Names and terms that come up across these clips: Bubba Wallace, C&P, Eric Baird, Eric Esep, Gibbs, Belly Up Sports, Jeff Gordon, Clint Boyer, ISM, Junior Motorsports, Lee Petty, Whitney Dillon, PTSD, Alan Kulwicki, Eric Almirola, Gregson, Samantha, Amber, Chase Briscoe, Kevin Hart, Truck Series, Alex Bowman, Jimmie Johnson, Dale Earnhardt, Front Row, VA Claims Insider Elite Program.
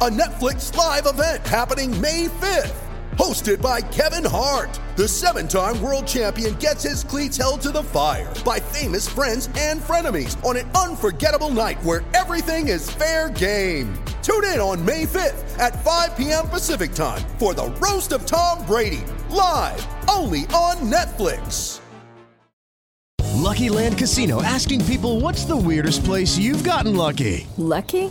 A Netflix live event happening May 5th. Hosted by Kevin Hart, the seven-time world champion gets his cleats held to the fire by famous friends and frenemies on an unforgettable night where everything is fair game. Tune in on May 5th at 5 p.m. Pacific time for The Roast of Tom Brady, live only on Netflix. Lucky Land Casino, asking people, what's the weirdest place you've gotten lucky? Lucky?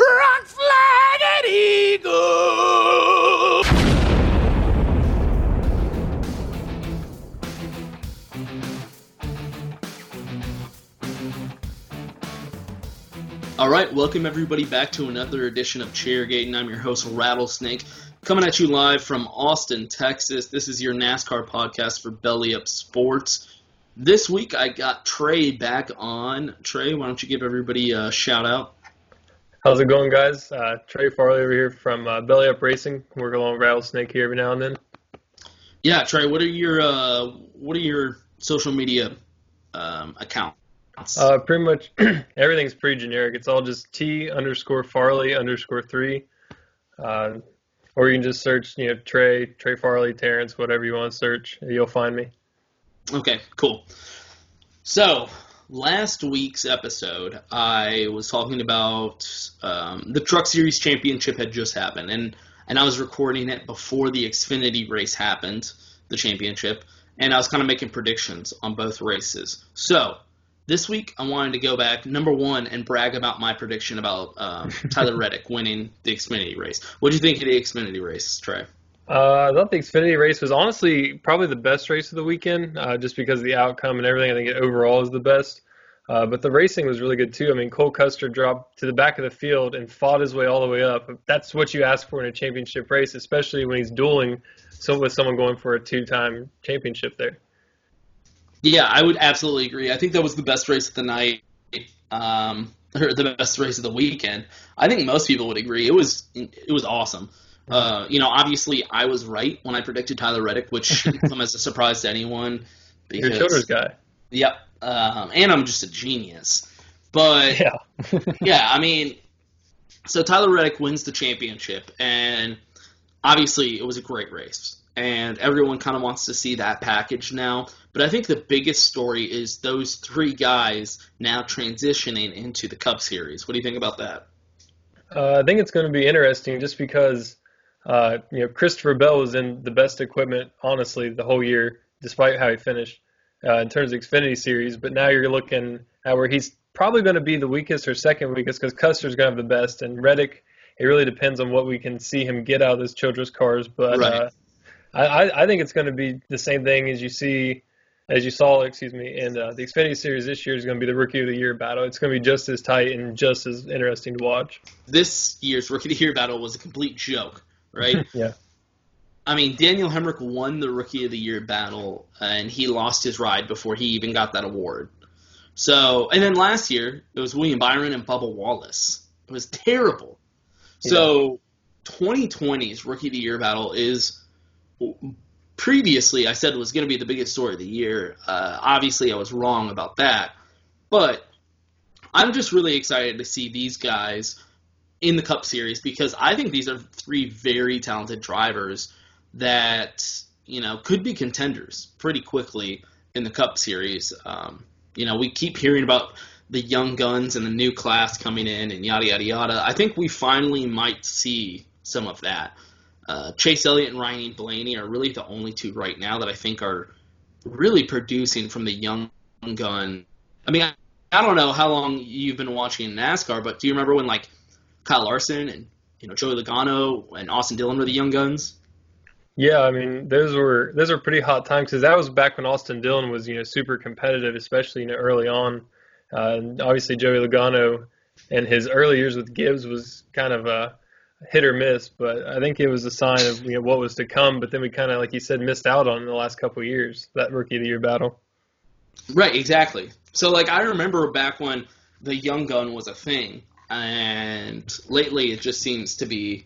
Rock, flag, and eagle! All right, welcome everybody back to another edition of Chairgate, and I'm your host, Rattlesnake, coming at you live from Austin, Texas. This is your NASCAR podcast for Belly Up Sports. This week, I got Trey back on. Trey, why don't you give everybody a shout-out? How's it going, guys? Trey Farley over here from Belly Up Racing. We're going with Rattlesnake here every now and then. Yeah, Trey, what are your social media accounts? Pretty much everything's pretty generic. It's all just T_Farley_3. Or you can just search, Trey Farley, Terrence, whatever you want to search. You'll find me. Okay, cool. So last week's episode, I was talking about the Truck Series Championship had just happened, and I was recording it before the Xfinity race happened, the championship, and I was kind of making predictions on both races. So this week, I wanted to go back, number one, and brag about my prediction about Tyler Reddick winning the Xfinity race. What do you think of the Xfinity race, Trey? I thought the Xfinity race was honestly probably the best race of the weekend, just because of the outcome and everything. I think it overall is the best. But the racing was really good, too. I mean, Cole Custer dropped to the back of the field and fought his way all the way up. That's what you ask for in a championship race, especially when he's dueling with someone going for a two-time championship there. Yeah, I would absolutely agree. I think that was the best race of the night, or the best race of the weekend. I think most people would agree. It was awesome. Obviously I was right when I predicted Tyler Reddick, which shouldn't come as a surprise to anyone. Because, you're a children's guy. Yep. And I'm just a genius. But, yeah. So Tyler Reddick wins the championship, and obviously it was a great race. And everyone kind of wants to see that package now. But I think the biggest story is those three guys now transitioning into the Cup Series. What do you think about that? I think it's going to be interesting just because – Christopher Bell was in the best equipment, honestly, the whole year, despite how he finished in terms of Xfinity Series. But now you're looking at where he's probably going to be the weakest or second weakest because Custer's going to have the best. And Reddick, it really depends on what we can see him get out of those children's cars. But right. I think it's going to be the same thing as you saw, in the Xfinity Series this year is going to be the Rookie of the Year battle. It's going to be just as tight and just as interesting to watch. This year's Rookie of the Year battle was a complete joke. Right? Yeah. I mean, Daniel Hemric won the Rookie of the Year battle, and he lost his ride before he even got that award. So, and then last year, it was William Byron and Bubba Wallace. It was terrible. Yeah. So, 2020's Rookie of the Year battle is, previously I said was going to be the biggest story of the year. Obviously, I was wrong about that. But I'm just really excited to see these guys in the Cup Series, because I think these are three very talented drivers that, you know, could be contenders pretty quickly in the Cup Series. You know, we keep hearing about the young guns and the new class coming in and yada, yada, yada. I think we finally might see some of that. Chase Elliott and Ryan Blaney are really the only two right now that I think are really producing from the young gun. I mean, I don't know how long you've been watching NASCAR, but do you remember when, like, Kyle Larson and, you know, Joey Logano and Austin Dillon were the young guns? Yeah, I mean, those were pretty hot times, because that was back when Austin Dillon was, you know, super competitive, especially, you know, early on. Obviously, Joey Logano in his early years with Gibbs was kind of a hit or miss, but I think it was a sign of, you know, what was to come. But then we kind of, like you said, missed out on in the last couple of years, that Rookie of the Year battle. Right, exactly. So, like, I remember back when the young gun was a thing, and lately it just seems to be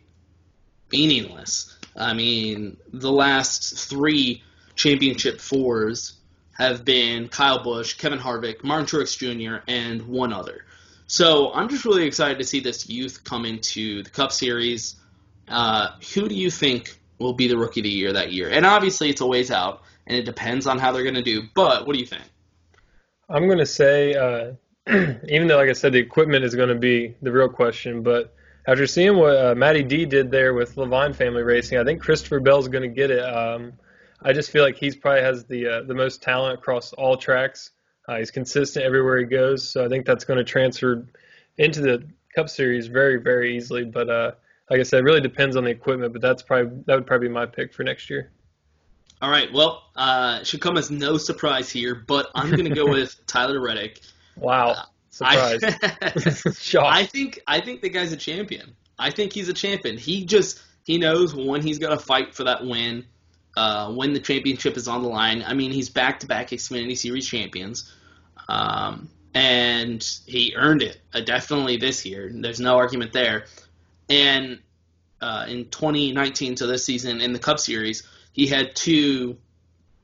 meaningless. I mean, the last three championship fours have been Kyle Busch, Kevin Harvick, Martin Truex Jr., and one other. So I'm just really excited to see this youth come into the Cup Series. Who do you think will be the Rookie of the Year that year? And obviously it's a ways out, and it depends on how they're going to do, but what do you think? I'm going to say, even though, like I said, the equipment is going to be the real question, but after seeing what Matty D did there with Leavine Family Racing, I think Christopher Bell's going to get it. I just feel like he's probably has the most talent across all tracks. He's consistent everywhere he goes, so I think that's going to transfer into the Cup Series very, very easily. But like I said, it really depends on the equipment, but that would probably be my pick for next year. All right, well, it should come as no surprise here, but I'm going to go with Tyler Reddick. Wow. Surprise. I think the guy's a champion. I think he's a champion. He knows when he's got to fight for that win, when the championship is on the line. I mean, he's back-to-back Xfinity Series champions, and he earned it definitely this year. There's no argument there. And in 2019, so this season, in the Cup Series, he had two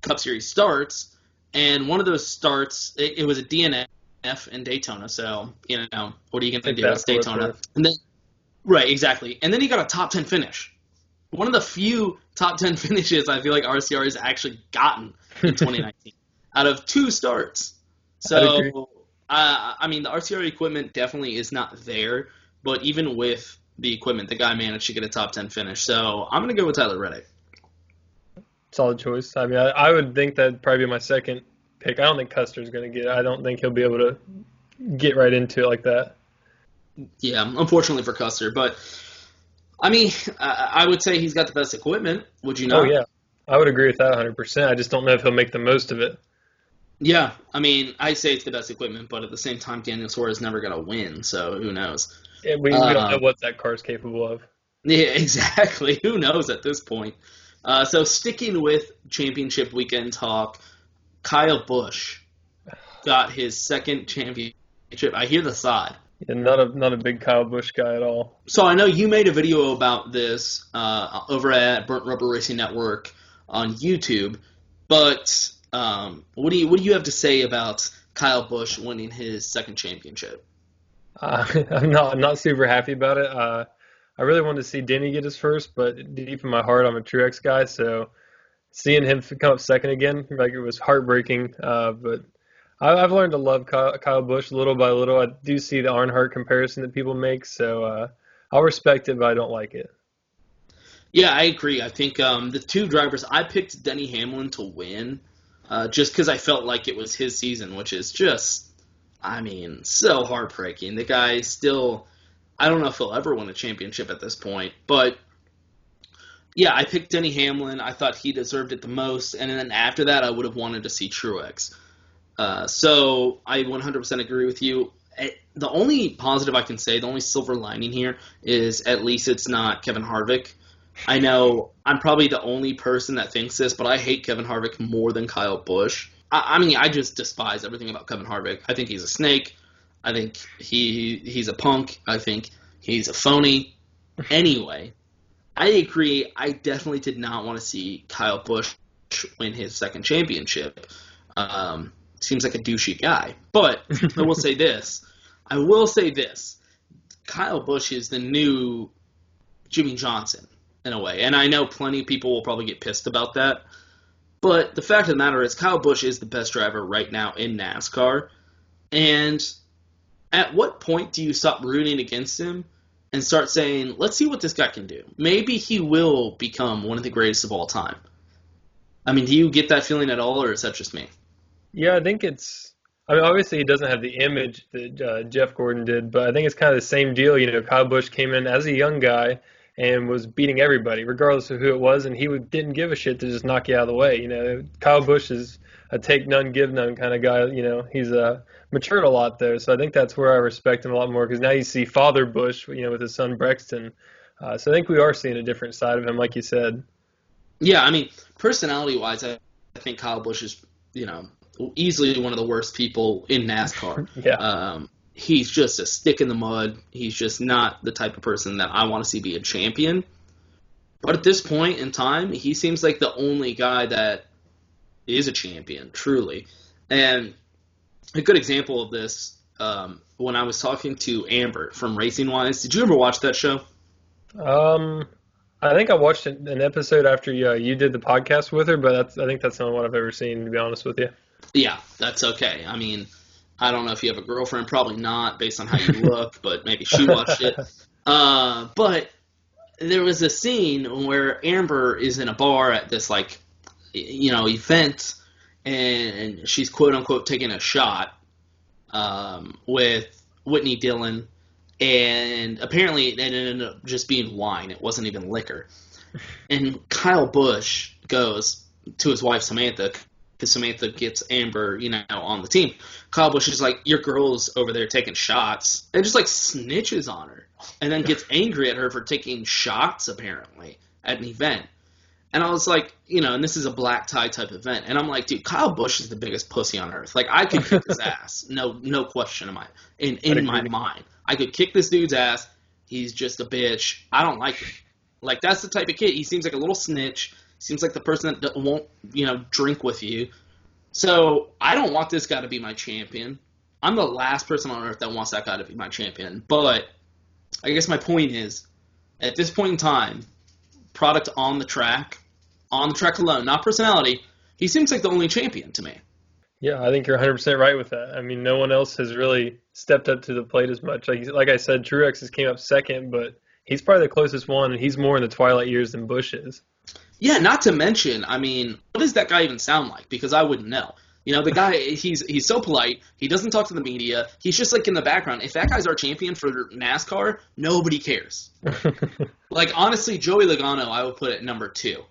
Cup Series starts, and one of those starts, it was a DNF. In Daytona, so, you know, what are you going to do? It's Daytona. And then, right, exactly. And then he got a top 10 finish. One of the few top 10 finishes I feel like RCR has actually gotten in 2019 out of two starts. So, I mean, the RCR equipment definitely is not there, but even with the equipment, the guy managed to get a top 10 finish. So I'm going to go with Tyler Reddick. Solid choice. I mean, I would think that would probably be my second pick. I don't think Custer's going to get it. I don't think he'll be able to get right into it like that. Yeah, unfortunately for Custer. But, I mean, I would say he's got the best equipment. Would you not? Oh, yeah. I would agree with that 100%. I just don't know if he'll make the most of it. Yeah. I mean, I say it's the best equipment, but at the same time, Daniel Suarez never going to win, so who knows? Yeah, we don't know what that car's capable of. Yeah, exactly. Who knows at this point? So sticking with championship weekend talk, Kyle Busch got his second championship. I hear the side. Yeah, not a big Kyle Busch guy at all. So I know you made a video about this over at Burnt Rubber Racing Network on YouTube, but what do you have to say about Kyle Busch winning his second championship? I'm not super happy about it. I really wanted to see Denny get his first, but deep in my heart, I'm a Truex guy, so seeing him come up second again, like, it was heartbreaking. But I've learned to love Kyle Busch little by little. I do see the Earnhardt comparison that people make, so I'll respect it, but I don't like it. Yeah, I agree. I think the two drivers, I picked Denny Hamlin to win just because I felt like it was his season, which is just, I mean, so heartbreaking. The guy still, I don't know if he'll ever win a championship at this point, but yeah, I picked Denny Hamlin. I thought he deserved it the most. And then after that, I would have wanted to see Truex. So I 100% agree with you. The only positive I can say, the only silver lining here is at least it's not Kevin Harvick. I know I'm probably the only person that thinks this, but I hate Kevin Harvick more than Kyle Busch. I mean, I just despise everything about Kevin Harvick. I think he's a snake. I think he's a punk. I think he's a phony. Anyway, I agree. I definitely did not want to see Kyle Busch win his second championship. Seems like a douchey guy. But I will say this. I will say this. Kyle Busch is the new Jimmie Johnson in a way. And I know plenty of people will probably get pissed about that. But the fact of the matter is Kyle Busch is the best driver right now in NASCAR. And at what point do you stop rooting against him and start saying, let's see what this guy can do? Maybe he will become one of the greatest of all time. I mean, do you get that feeling at all, or is that just me? Yeah, I think it's – I mean, obviously he doesn't have the image that Jeff Gordon did, but I think it's kind of the same deal. You know, Kyle Busch came in as a young guy and was beating everybody, regardless of who it was, and he didn't give a shit to just knock you out of the way. You know, Kyle Busch is a take none, give none kind of guy. You know, he's matured a lot there, so I think that's where I respect him a lot more, because now you see Father Bush, you know, with his son Brexton. So I think we are seeing a different side of him, like you said. Yeah, I mean, personality-wise, I think Kyle Busch is, you know, easily one of the worst people in NASCAR. Yeah. He's just a stick in the mud. He's just not the type of person that I want to see be a champion. But at this point in time, he seems like the only guy that is a champion, truly. And a good example of this, when I was talking to Amber from Racing Wise, did you ever watch that show? I think I watched an episode after you did the podcast with her, but I think that's the only one I've ever seen, to be honest with you. Yeah, that's okay. I mean, I don't know if you have a girlfriend. Probably not, based on how you look, but maybe she watched it. But there was a scene where Amber is in a bar at this, like, you know, event, and she's quote-unquote taking a shot with Whitney Dillon. And apparently it ended up just being wine. It wasn't even liquor. And Kyle Busch goes to his wife, Samantha, because Samantha gets Amber, you know, on the team. Kyle Busch is like, your girl's over there taking shots. And just, like, snitches on her. And then gets angry at her for taking shots, apparently, at an event. And I was like, you know, and this is a black tie type event. And I'm like, dude, Kyle Busch is the biggest pussy on earth. Like, I could kick his ass. No question in my mind. I could kick this dude's ass. He's just a bitch. I don't like him. Like, that's the type of kid. He seems like a little snitch. Seems like the person that won't, you know, drink with you. So I don't want this guy to be my champion. I'm the last person on earth that wants that guy to be my champion. But I guess my point is, at this point in time, product on the track alone, not personality, he seems like the only champion to me. Yeah, I think you're 100% right with that. I mean, no one else has really stepped up to the plate as much. Like I said, Truex has came up second, but he's probably the closest one, and he's more in the twilight years than Busch is. Yeah, not to mention, I mean, what does that guy even sound like? Because I wouldn't know. You know, the guy, he's so polite. He doesn't talk to the media. He's just, like, in the background. If that guy's our champion for NASCAR, nobody cares. Like, honestly, Joey Logano, I would put at number 2.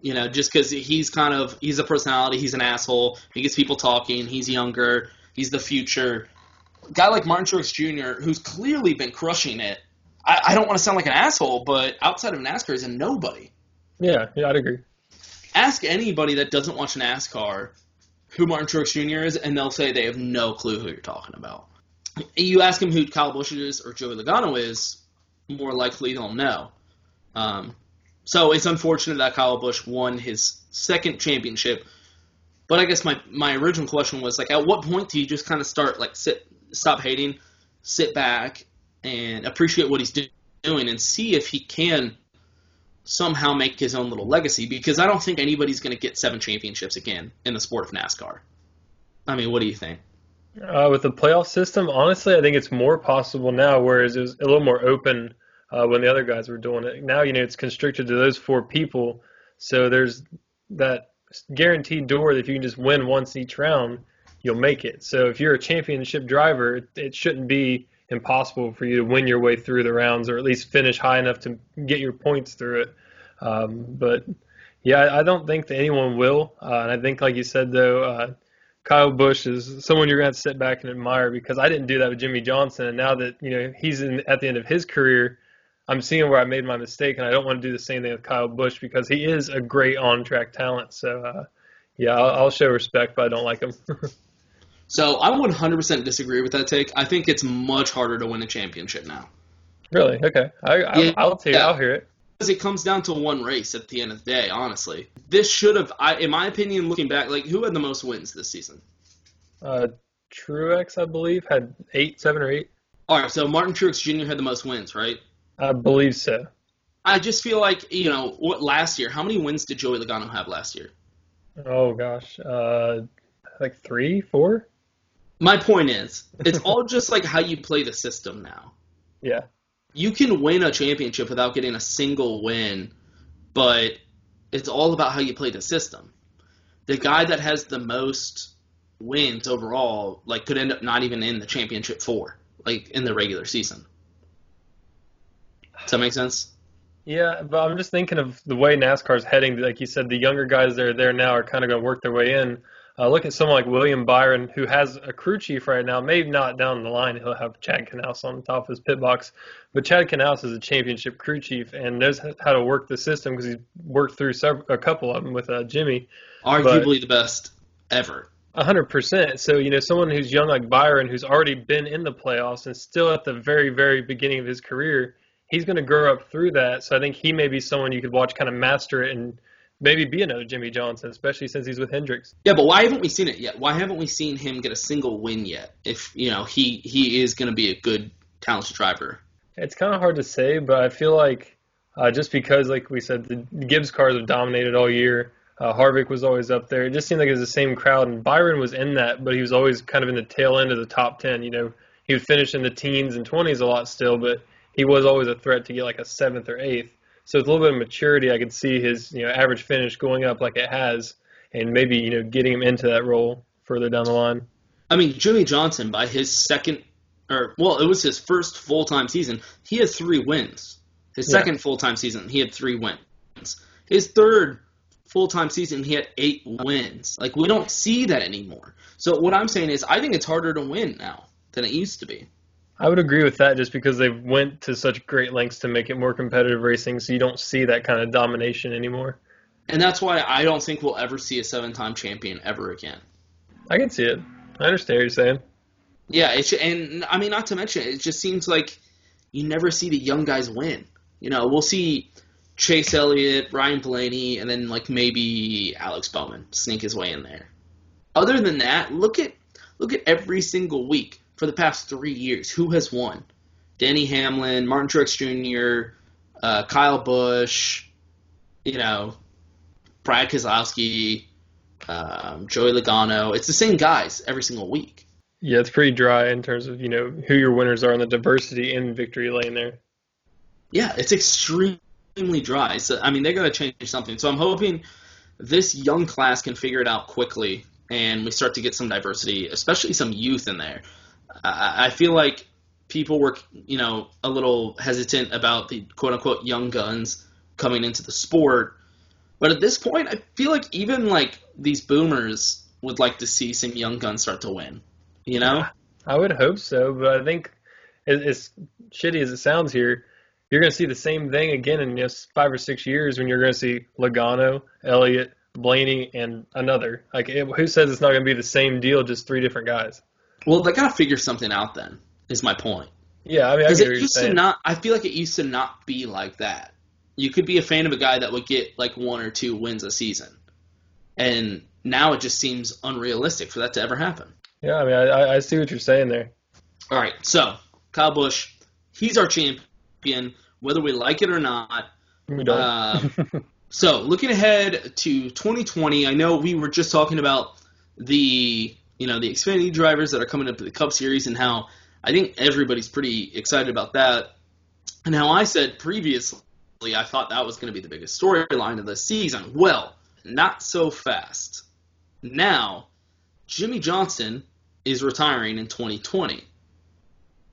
You know, just because he's a personality. He's an asshole. He gets people talking. He's younger. He's the future. A guy like Martin Truex Jr., who's clearly been crushing it. I don't want to sound like an asshole, but outside of NASCAR, he's a nobody. Yeah, I'd agree. Ask anybody that doesn't watch NASCAR who Martin Truex Jr. is, and they'll say they have no clue who you're talking about. You ask them who Kyle Busch is or Joey Logano is, more likely they'll know. So it's unfortunate that Kyle Busch won his second championship. But I guess my original question was, like, at what point do you just kind of start, like, stop hating, sit back, and appreciate what he's doing and see if he can somehow make his own little legacy, because I don't think anybody's going to get 7 championships again in the sport of NASCAR. I mean, what do you think? With the playoff system, honestly, I think it's more possible now, whereas it was a little more open when the other guys were doing it. Now, you know, it's constricted to those 4 people, so there's that guaranteed door that if you can just win once each round, you'll make it. So if you're a championship driver, it shouldn't be impossible for you to win your way through the rounds, or at least finish high enough to get your points through it. But yeah, I don't think that anyone will. And I think, like you said, though, Kyle Busch is someone you're going to have to sit back and admire, because I didn't do that with Jimmie Johnson. And now that, you know, he's at the end of his career, I'm seeing where I made my mistake, and I don't want to do the same thing with Kyle Busch, because he is a great on-track talent. So yeah, I'll show respect, but I don't like him. So I 100% disagree with that take. I think it's much harder to win a championship now. Really? Okay. I'll hear it. Because it comes down to one race at the end of the day, honestly. This should have, in my opinion, looking back, like, who had the most wins this season? Truex, I believe, had 7 or 8. All right, so Martin Truex Jr. had the most wins, right? I believe so. I just feel like, you know, what last year, how many wins did Joey Logano have last year? Oh, gosh. Like 3, 4? My point is, it's all just like how you play the system now. Yeah. You can win a championship without getting a single win, but it's all about how you play the system. The guy that has the most wins overall, like, could end up not even in the championship four, like, in the regular season. Does that make sense? Yeah, but I'm just thinking of the way NASCAR's heading. Like you said, the younger guys that are there now are kind of going to work their way in. Look at someone like William Byron, who has a crew chief right now. Maybe not down the line he'll have Chad Knaus on top of his pit box, but Chad Knaus is a championship crew chief and knows how to work the system because he's worked through a couple of them with Jimmy. Arguably the best ever. 100%. So, you know, someone who's young like Byron, who's already been in the playoffs and still at the very, very beginning of his career, he's going to grow up through that. So I think he may be someone you could watch kind of master it and maybe be another Jimmie Johnson, especially since he's with Hendricks. Yeah, but why haven't we seen it yet? Why haven't we seen him get a single win yet? If, you know, he is going to be a good, talented driver. It's kind of hard to say, but I feel like just because, like we said, the Gibbs cars have dominated all year. Harvick was always up there. It just seemed like it was the same crowd, and Byron was in that, but he was always kind of in the tail end of the top 10. You know, he would finish in the teens and 20s a lot still, but he was always a threat to get like a 7th or 8th. So with a little bit of maturity, I could see his, you know, average finish going up like it has, and maybe, you know, getting him into that role further down the line. I mean, Jimmie Johnson, by his it was his first full-time season, he has 3 wins. His second full-time season, he had 3 wins. His third full-time season, he had 8 wins. Like, we don't see that anymore. So what I'm saying is I think it's harder to win now than it used to be. I would agree with that just because they've went to such great lengths to make it more competitive racing, so you don't see that kind of domination anymore. And that's why I don't think we'll ever see a 7-time champion ever again. I can see it. I understand what you're saying. Yeah, and I mean, not to mention, it just seems like you never see the young guys win. You know, we'll see Chase Elliott, Ryan Blaney, and then like maybe Alex Bowman sneak his way in there. Other than that, look at every single week. For the past 3 years, who has won? Denny Hamlin, Martin Truex Jr., Kyle Busch, you know, Brad Keselowski, Joey Logano. It's the same guys every single week. Yeah, it's pretty dry in terms of, you know, who your winners are and the diversity in victory lane there. Yeah, it's extremely dry. So, I mean, they're going to change something. So I'm hoping this young class can figure it out quickly and we start to get some diversity, especially some youth in there. I feel like people were, you know, a little hesitant about the quote-unquote young guns coming into the sport. But at this point, I feel like even, like, these boomers would like to see some young guns start to win, you know? I would hope so, but I think as shitty as it sounds here, you're going to see the same thing again in just 5 or 6 years when you're going to see Logano, Elliott, Blaney, and another. Like, who says it's not going to be the same deal, just 3 different guys? Well, they got to figure something out then, is my point. Yeah, I mean, I get what you're saying. I feel like it used to not be like that. You could be a fan of a guy that would get, like, 1 or 2 wins a season. And now it just seems unrealistic for that to ever happen. Yeah, I mean, I see what you're saying there. All right, so Kyle Busch, he's our champion, whether we like it or not. We don't. So looking ahead to 2020, I know we were just talking about the – you know, the Xfinity drivers that are coming up to the Cup Series and how I think everybody's pretty excited about that. And how I said previously I thought that was going to be the biggest storyline of the season. Well, not so fast. Now, Jimmie Johnson is retiring in 2020.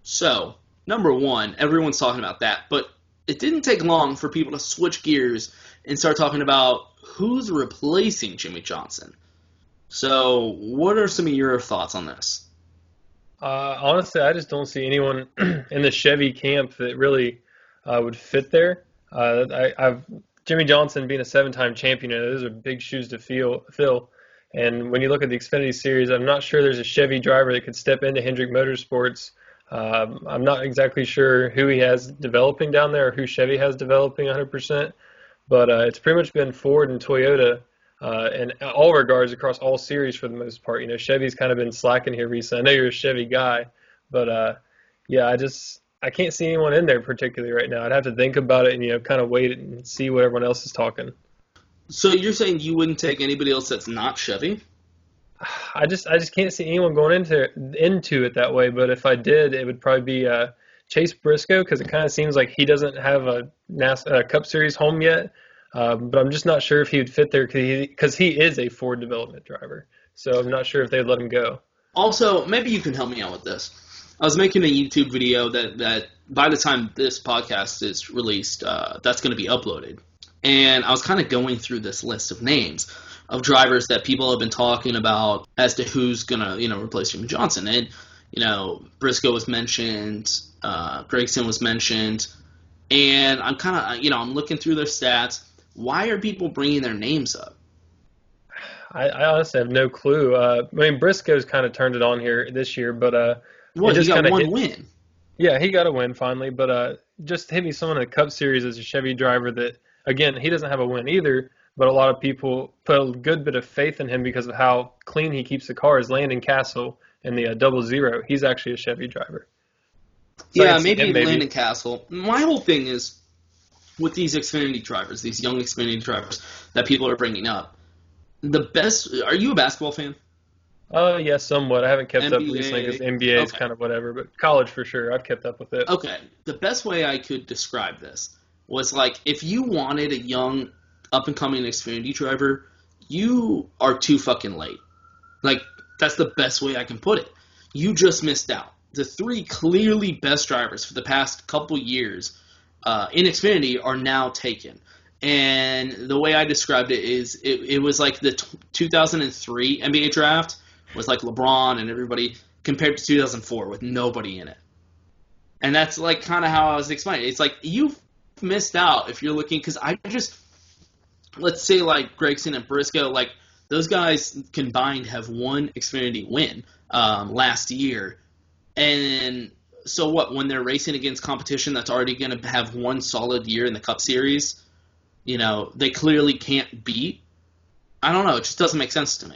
So, number one, everyone's talking about that. But it didn't take long for people to switch gears and start talking about who's replacing Jimmie Johnson. So what are some of your thoughts on this? Honestly, I just don't see anyone in the Chevy camp that really would fit there. Jimmie Johnson being a 7-time champion, those are big shoes to fill. And when you look at the Xfinity Series, I'm not sure there's a Chevy driver that could step into Hendrick Motorsports. I'm not exactly sure who he has developing down there or who Chevy has developing 100%. But it's pretty much been Ford and Toyota in all regards across all series for the most part. You know, Chevy's kind of been slacking here recently. I know you're a Chevy guy, but Yeah, I can't see anyone in there particularly right now. I'd have to think about it and, kind of wait and see what everyone else is talking. So you're saying you wouldn't take anybody else that's not Chevy? I just can't see anyone going into it that way. But if I did, it would probably be Chase Briscoe, because it kind of seems like he doesn't have a Cup Series home yet. But I'm just not sure if he would fit there, because he is a Ford development driver. So I'm not sure if they'd let him go. Also, maybe you can help me out with this. I was making a YouTube video that by the time this podcast is released, that's going to be uploaded. And I was kind of going through this list of names of drivers that people have been talking about as to who's going to, replace Jimmie Johnson. And, Briscoe was mentioned, Gregson was mentioned. And I'm kind of, I'm looking through their stats. Why are people bringing their names up? I honestly have no clue. Briscoe's kind of turned it on here this year, but he got one win. Yeah, he got a win finally, but just hit me someone in the Cup Series as a Chevy driver that, again, he doesn't have a win either, but a lot of people put a good bit of faith in him because of how clean he keeps the car. Is Landon Castle in the 00. He's actually a Chevy driver. So yeah, maybe Landon Castle. My whole thing is with these Xfinity drivers, these young Xfinity drivers that people are bringing up, the best – are you a basketball fan? Yeah, somewhat. I haven't kept up recently because NBA is kind of whatever, but college for sure. I've kept up with it. Okay. The best way I could describe this was like if you wanted a young up-and-coming Xfinity driver, you are too fucking late. Like that's the best way I can put it. You just missed out. The three clearly best drivers for the past couple years in Xfinity are now taken. And the way I described it is it was like the 2003 NBA draft with like LeBron and everybody compared to 2004 with nobody in it. And that's like kind of how I was explaining it. It's like you've missed out if you're looking, because let's say like Gregson and Briscoe, like those guys combined have one Xfinity win last year. And so what, when they're racing against competition that's already going to have one solid year in the Cup Series, they clearly can't beat. I don't know. It just doesn't make sense to me.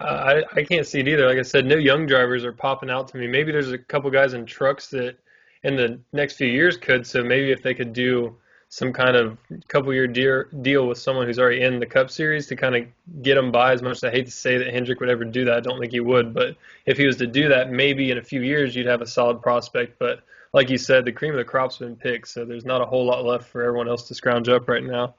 I can't see it either. Like I said, no young drivers are popping out to me. Maybe there's a couple guys in trucks that in the next few years could. So maybe if they could do some kind of couple-year deal with someone who's already in the Cup Series to kind of get them by. As much as I hate to say that Hendrick would ever do that, I don't think he would. But if he was to do that, maybe in a few years you'd have a solid prospect. But like you said, the cream of the crop's been picked, so there's not a whole lot left for everyone else to scrounge up right now.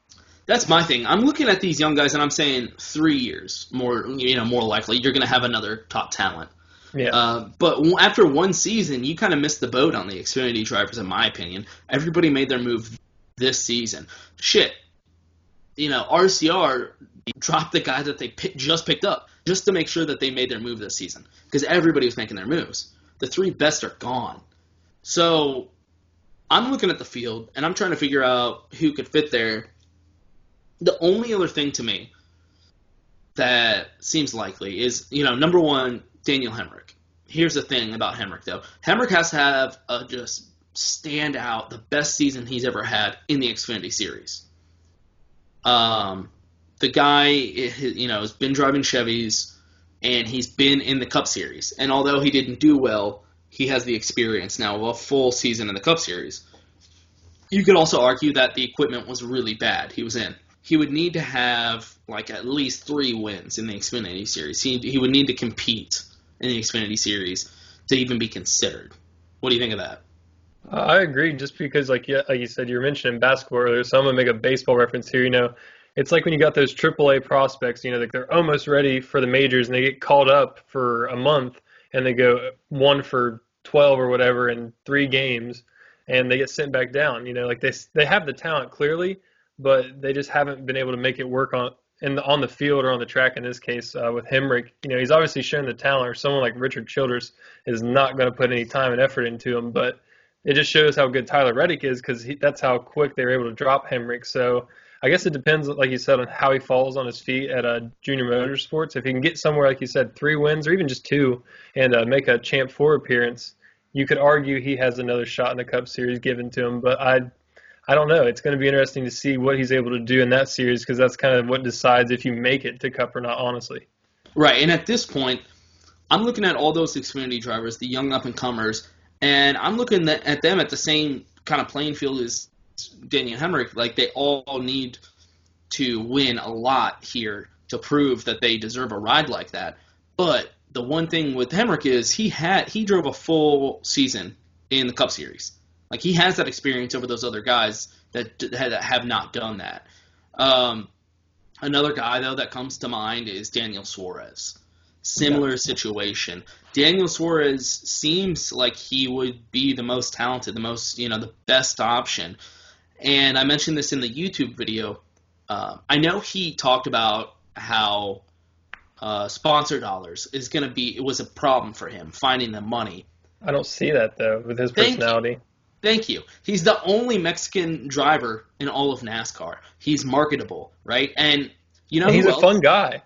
That's my thing. I'm looking at these young guys, and I'm saying 3 years more. More likely you're going to have another top talent. Yeah. But after one season, you kind of missed the boat on the Xfinity drivers, in my opinion. Everybody made their move this season. Shit. RCR dropped the guy that they just picked up just to make sure that they made their move this season because everybody was making their moves. The three best are gone. So I'm looking at the field, and I'm trying to figure out who could fit there. The only other thing to me that seems likely is, number one, Daniel Hemric. Here's the thing about Hemric, though. Hemric has to have a just stand out, the best season he's ever had in the Xfinity Series. The guy, has been driving Chevys, and he's been in the Cup Series. And although he didn't do well, he has the experience now of a full season in the Cup Series. You could also argue that the equipment was really bad he was in. He would need to have like at least 3 wins in the Xfinity Series. He would need to compete in the Xfinity Series to even be considered. What do you think of that? I agree, just because like you said, you were mentioning basketball earlier, so I'm going to make a baseball reference here. It's like when you got those AAA prospects, they're almost ready for the majors and they get called up for a month. And they go 1 for 12 or whatever in 3 games, and they get sent back down. They have the talent clearly, but they just haven't been able to make it work on the field or on the track. In this case, with Hemric, he's obviously shown the talent. Or someone like Richard Childress is not going to put any time and effort into him. But it just shows how good Tyler Reddick is, because that's how quick they were able to drop Hemric. So I guess it depends, like you said, on how he falls on his feet at Junior Motorsports. If he can get somewhere, like you said, 3 wins or even just 2 and make a Champ 4 appearance, you could argue he has another shot in the Cup Series given to him. But I don't know. It's going to be interesting to see what he's able to do in that series, because that's kind of what decides if you make it to Cup or not, honestly. Right, and at this point, I'm looking at all those Xfinity drivers, the young up-and-comers, And I'm looking at them at the same kind of playing field as Daniel Hemric. Like, they all need to win a lot here to prove that they deserve a ride like that. But the one thing with Hemric is he drove a full season in the Cup Series. Like, he has that experience over those other guys that have not done that. Another guy, though, that comes to mind is Daniel Suarez. Similar situation. Daniel Suarez seems like he would be the most talented, the most, the best option. And I mentioned this in the YouTube video. I know he talked about how sponsor dollars is going to be – it was a problem for him, finding the money. I don't see that, though, with his personality. Thank you. He's the only Mexican driver in all of NASCAR. He's marketable, right? And he's a fun guy.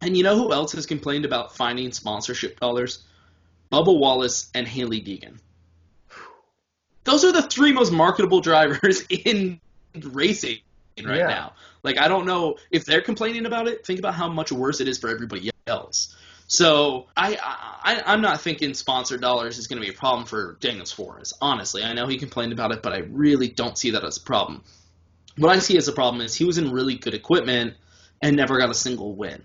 And you know who else has complained about finding sponsorship dollars? Bubba Wallace and Haley Deegan. Those are the three most marketable drivers in racing right now. Like, I don't know if they're complaining about it. Think about how much worse it is for everybody else. So I'm not thinking sponsor dollars is going to be a problem for Daniel Suarez. Honestly, I know he complained about it, but I really don't see that as a problem. What I see as a problem is he was in really good equipment and never got a single win.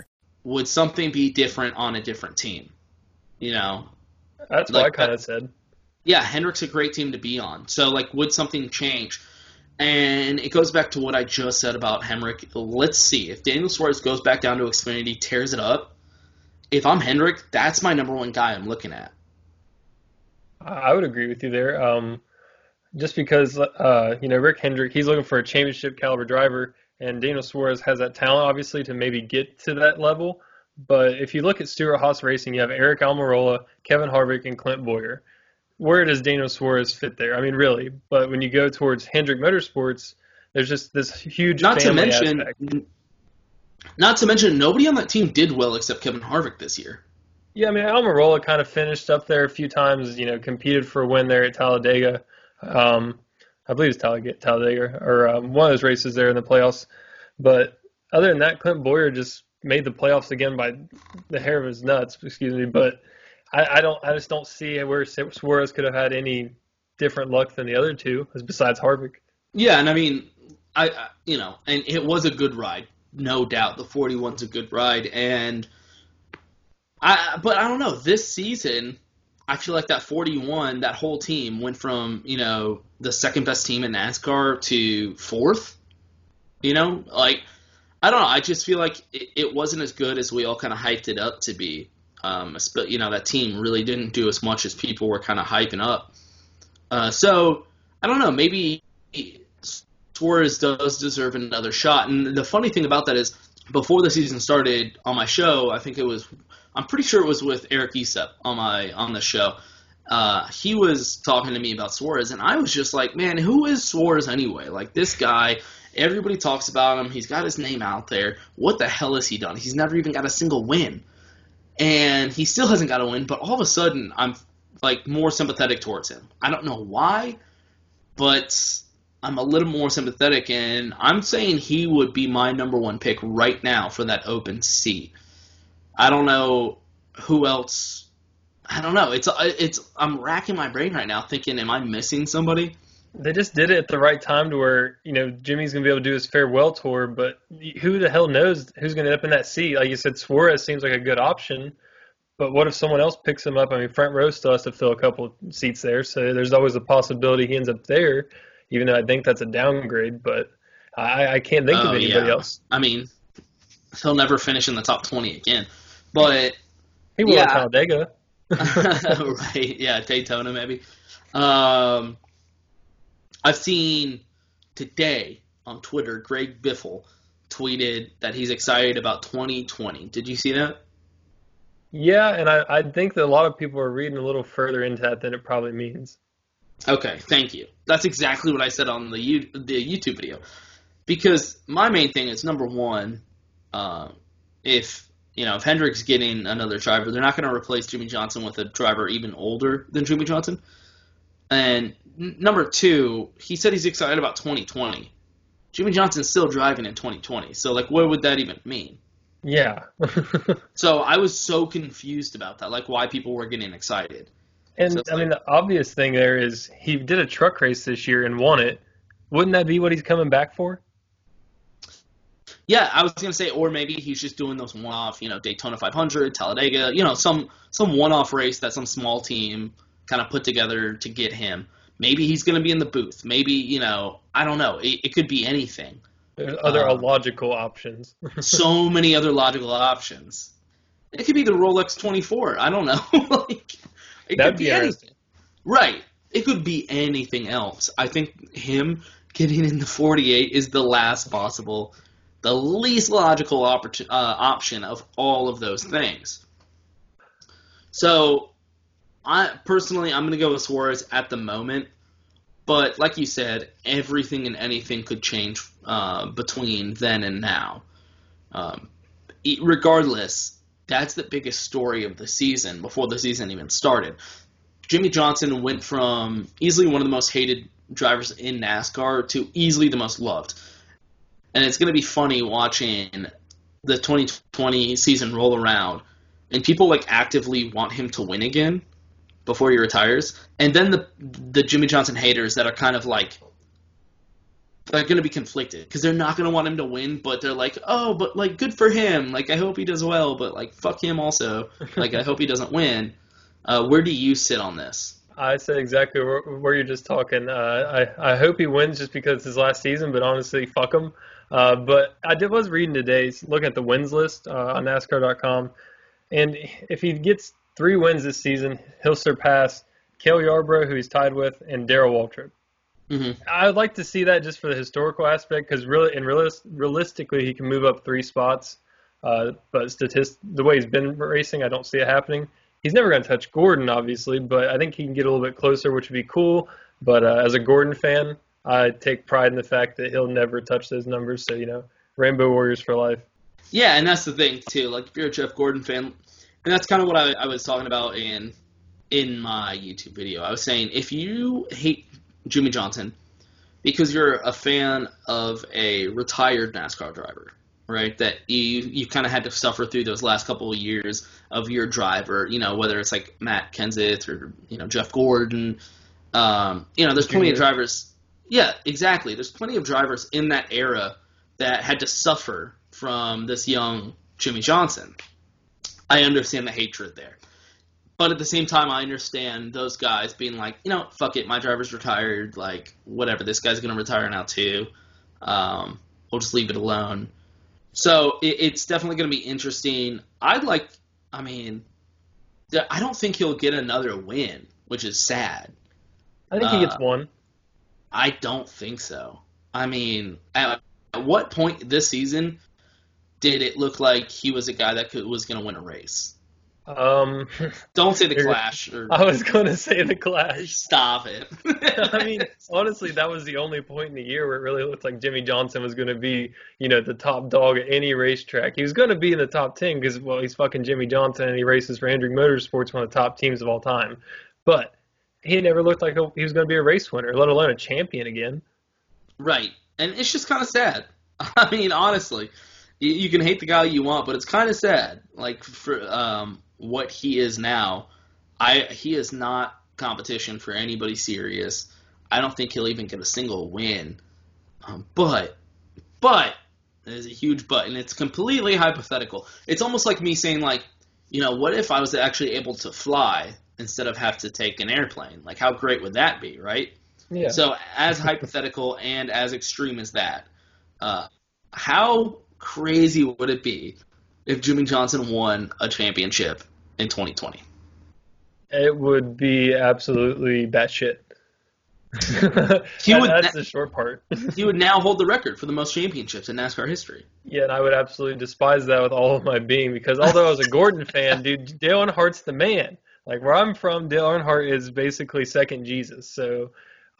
Would something be different on a different team? That's what I kind of said. Yeah, Hendrick's a great team to be on. So, would something change? And it goes back to what I just said about Hemric. Let's see. If Daniel Suarez goes back down to Xfinity, tears it up, if I'm Hendrick, that's my #1 guy I'm looking at. I would agree with you there. Just because, Rick Hendrick, he's looking for a championship caliber driver. And Daniel Suarez has that talent, obviously, to maybe get to that level. But if you look at Stewart Haas Racing, you have Eric Almirola, Kevin Harvick, and Clint Boyer. Where does Daniel Suarez fit there? I mean, really. But when you go towards Hendrick Motorsports, there's just this huge family aspect. Not to mention, nobody on that team did well except Kevin Harvick this year. Yeah, I mean, Almirola kind of finished up there a few times, competed for a win there at Talladega. I believe it's Talladega, or one of those races there in the playoffs. But other than that, Clint Boyer just made the playoffs again by the hair of his nuts, excuse me. But I just don't see where Suarez could have had any different luck than the other two, besides Harvick. Yeah, and I mean, and it was a good ride, no doubt. The 41's a good ride, but I don't know. This season, I feel like that 41, that whole team went from, the second best team in NASCAR to fourth. I don't know. I just feel like it wasn't as good as we all kind of hyped it up to be. That team really didn't do as much as people were kind of hyping up. So I don't know. Maybe Suarez does deserve another shot. And the funny thing about that is, before the season started on my show, I'm pretty sure it was with Eric Esep on the show. He was talking to me about Suarez, and I was just like, man, who is Suarez anyway? Like, this guy, everybody talks about him. He's got his name out there. What the hell has he done? He's never even got a single win. And he still hasn't got a win, but all of a sudden I'm, more sympathetic towards him. I don't know why, but I'm a little more sympathetic, and I'm saying he would be my #1 pick right now for that open seat. I don't know who else. I don't know. I'm racking my brain right now thinking, am I missing somebody? They just did it at the right time to where, Jimmy's going to be able to do his farewell tour, but who the hell knows who's going to end up in that seat? Like you said, Suarez seems like a good option, But what if someone else picks him up? I mean, Front Row still has to fill a couple of seats there, so there's always a possibility he ends up there, even though I think that's a downgrade. But I can't think of anybody else. I mean, he'll never finish in the top 20 again. But he will at Talladega. Right, yeah, Daytona maybe. I've seen today on Twitter, Greg Biffle tweeted that he's excited about 2020. Did you see that? Yeah, and I think that a lot of people are reading a little further into that than it probably means. Okay, thank you. That's exactly what I said on the YouTube video. Because my main thing is, number one, if Hendrick's getting another driver, they're not going to replace Jimmie Johnson with a driver even older than Jimmie Johnson. And number two, he said he's excited about 2020. Jimmie Johnson's still driving in 2020, so like, what would that even mean? Yeah. So I was so confused about that, like why people were getting excited. And so the obvious thing there is he did a truck race this year and won it. Wouldn't that be what he's coming back for? Yeah, I was going to say, or maybe he's just doing those one-off, Daytona 500, Talladega, some one-off race that some small team kind of put together to get him. Maybe he's going to be in the booth. Maybe, I don't know. It could be anything. There's other illogical options. So many other logical options. It could be the Rolex 24. I don't know. It could be anything. Right. It could be anything else. I think him getting in the 48 is the last possible, the least logical option of all of those things. So, I'm going to go with Suarez at the moment. But like you said, everything and anything could change between then and now. Regardless, that's the biggest story of the season before the season even started. Jimmie Johnson went from easily one of the most hated drivers in NASCAR to easily the most loved. And it's going to be funny watching the 2020 season roll around and people actively want him to win again before he retires, and then the Jimmie Johnson haters that are kind of they're going to be conflicted because they're not going to want him to win, but they're good for him. I hope he does well, but fuck him also. I hope he doesn't win. Where do you sit on this? I said exactly where you're just talking. I hope he wins just because it's his last season, but honestly, fuck him. But I was reading today, looking at the wins list on NASCAR.com, and if he gets 3 wins this season, he'll surpass Cale Yarbrough, who he's tied with, and Darrell Waltrip. Mm-hmm. I would like to see that just for the historical aspect, because realistically, he can move up 3 spots. But the way he's been racing, I don't see it happening. He's never going to touch Gordon, obviously, but I think he can get a little bit closer, which would be cool. But as a Gordon fan, I take pride in the fact that he'll never touch those numbers. So, Rainbow Warriors for life. Yeah, and that's the thing, too. If you're a Jeff Gordon fan, and that's kind of what I was talking about in my YouTube video. I was saying, if you hate Jimmie Johnson because you're a fan of a retired NASCAR driver, right, that you kind of had to suffer through those last couple of years of your driver, whether it's Matt Kenseth or, Jeff Gordon. There's plenty of drivers. Yeah, exactly. There's plenty of drivers in that era that had to suffer from this young Jimmie Johnson. I understand the hatred there. But at the same time, I understand those guys being fuck it, my driver's retired, whatever, this guy's going to retire now too. We'll just leave it alone. So it's definitely going to be interesting. I don't think he'll get another win, which is sad. I think he gets one. I don't think so. At what point this season – did it look like he was a guy that was going to win a race? Don't say The Clash. I was going to say The Clash. Stop it. Honestly, that was the only point in the year where it really looked like Jimmie Johnson was going to be, the top dog at any racetrack. He was going to be in the top 10 because, he's fucking Jimmie Johnson and he races for Hendrick Motorsports, one of the top teams of all time. But he never looked like he was going to be a race winner, let alone a champion again. Right. And it's just kind of sad. Honestly. You can hate the guy you want, but it's kind of sad. For what he is now, he is not competition for anybody serious. I don't think he'll even get a single win. But there's a huge but, and it's completely hypothetical. It's almost like me saying you know, what if I was actually able to fly instead of have to take an airplane? Like, how great would that be, right? Yeah. So as hypothetical and as extreme as that, how crazy would it be if Jimmie Johnson won a championship in 2020? It would be absolutely batshit. That's the short part. He would now hold the record for the most championships in NASCAR history. Yeah, and I would absolutely despise that with all of my being, because although I was a Gordon fan, dude, Dale Earnhardt's the man. Like, where I'm from, Dale Earnhardt is basically second Jesus. So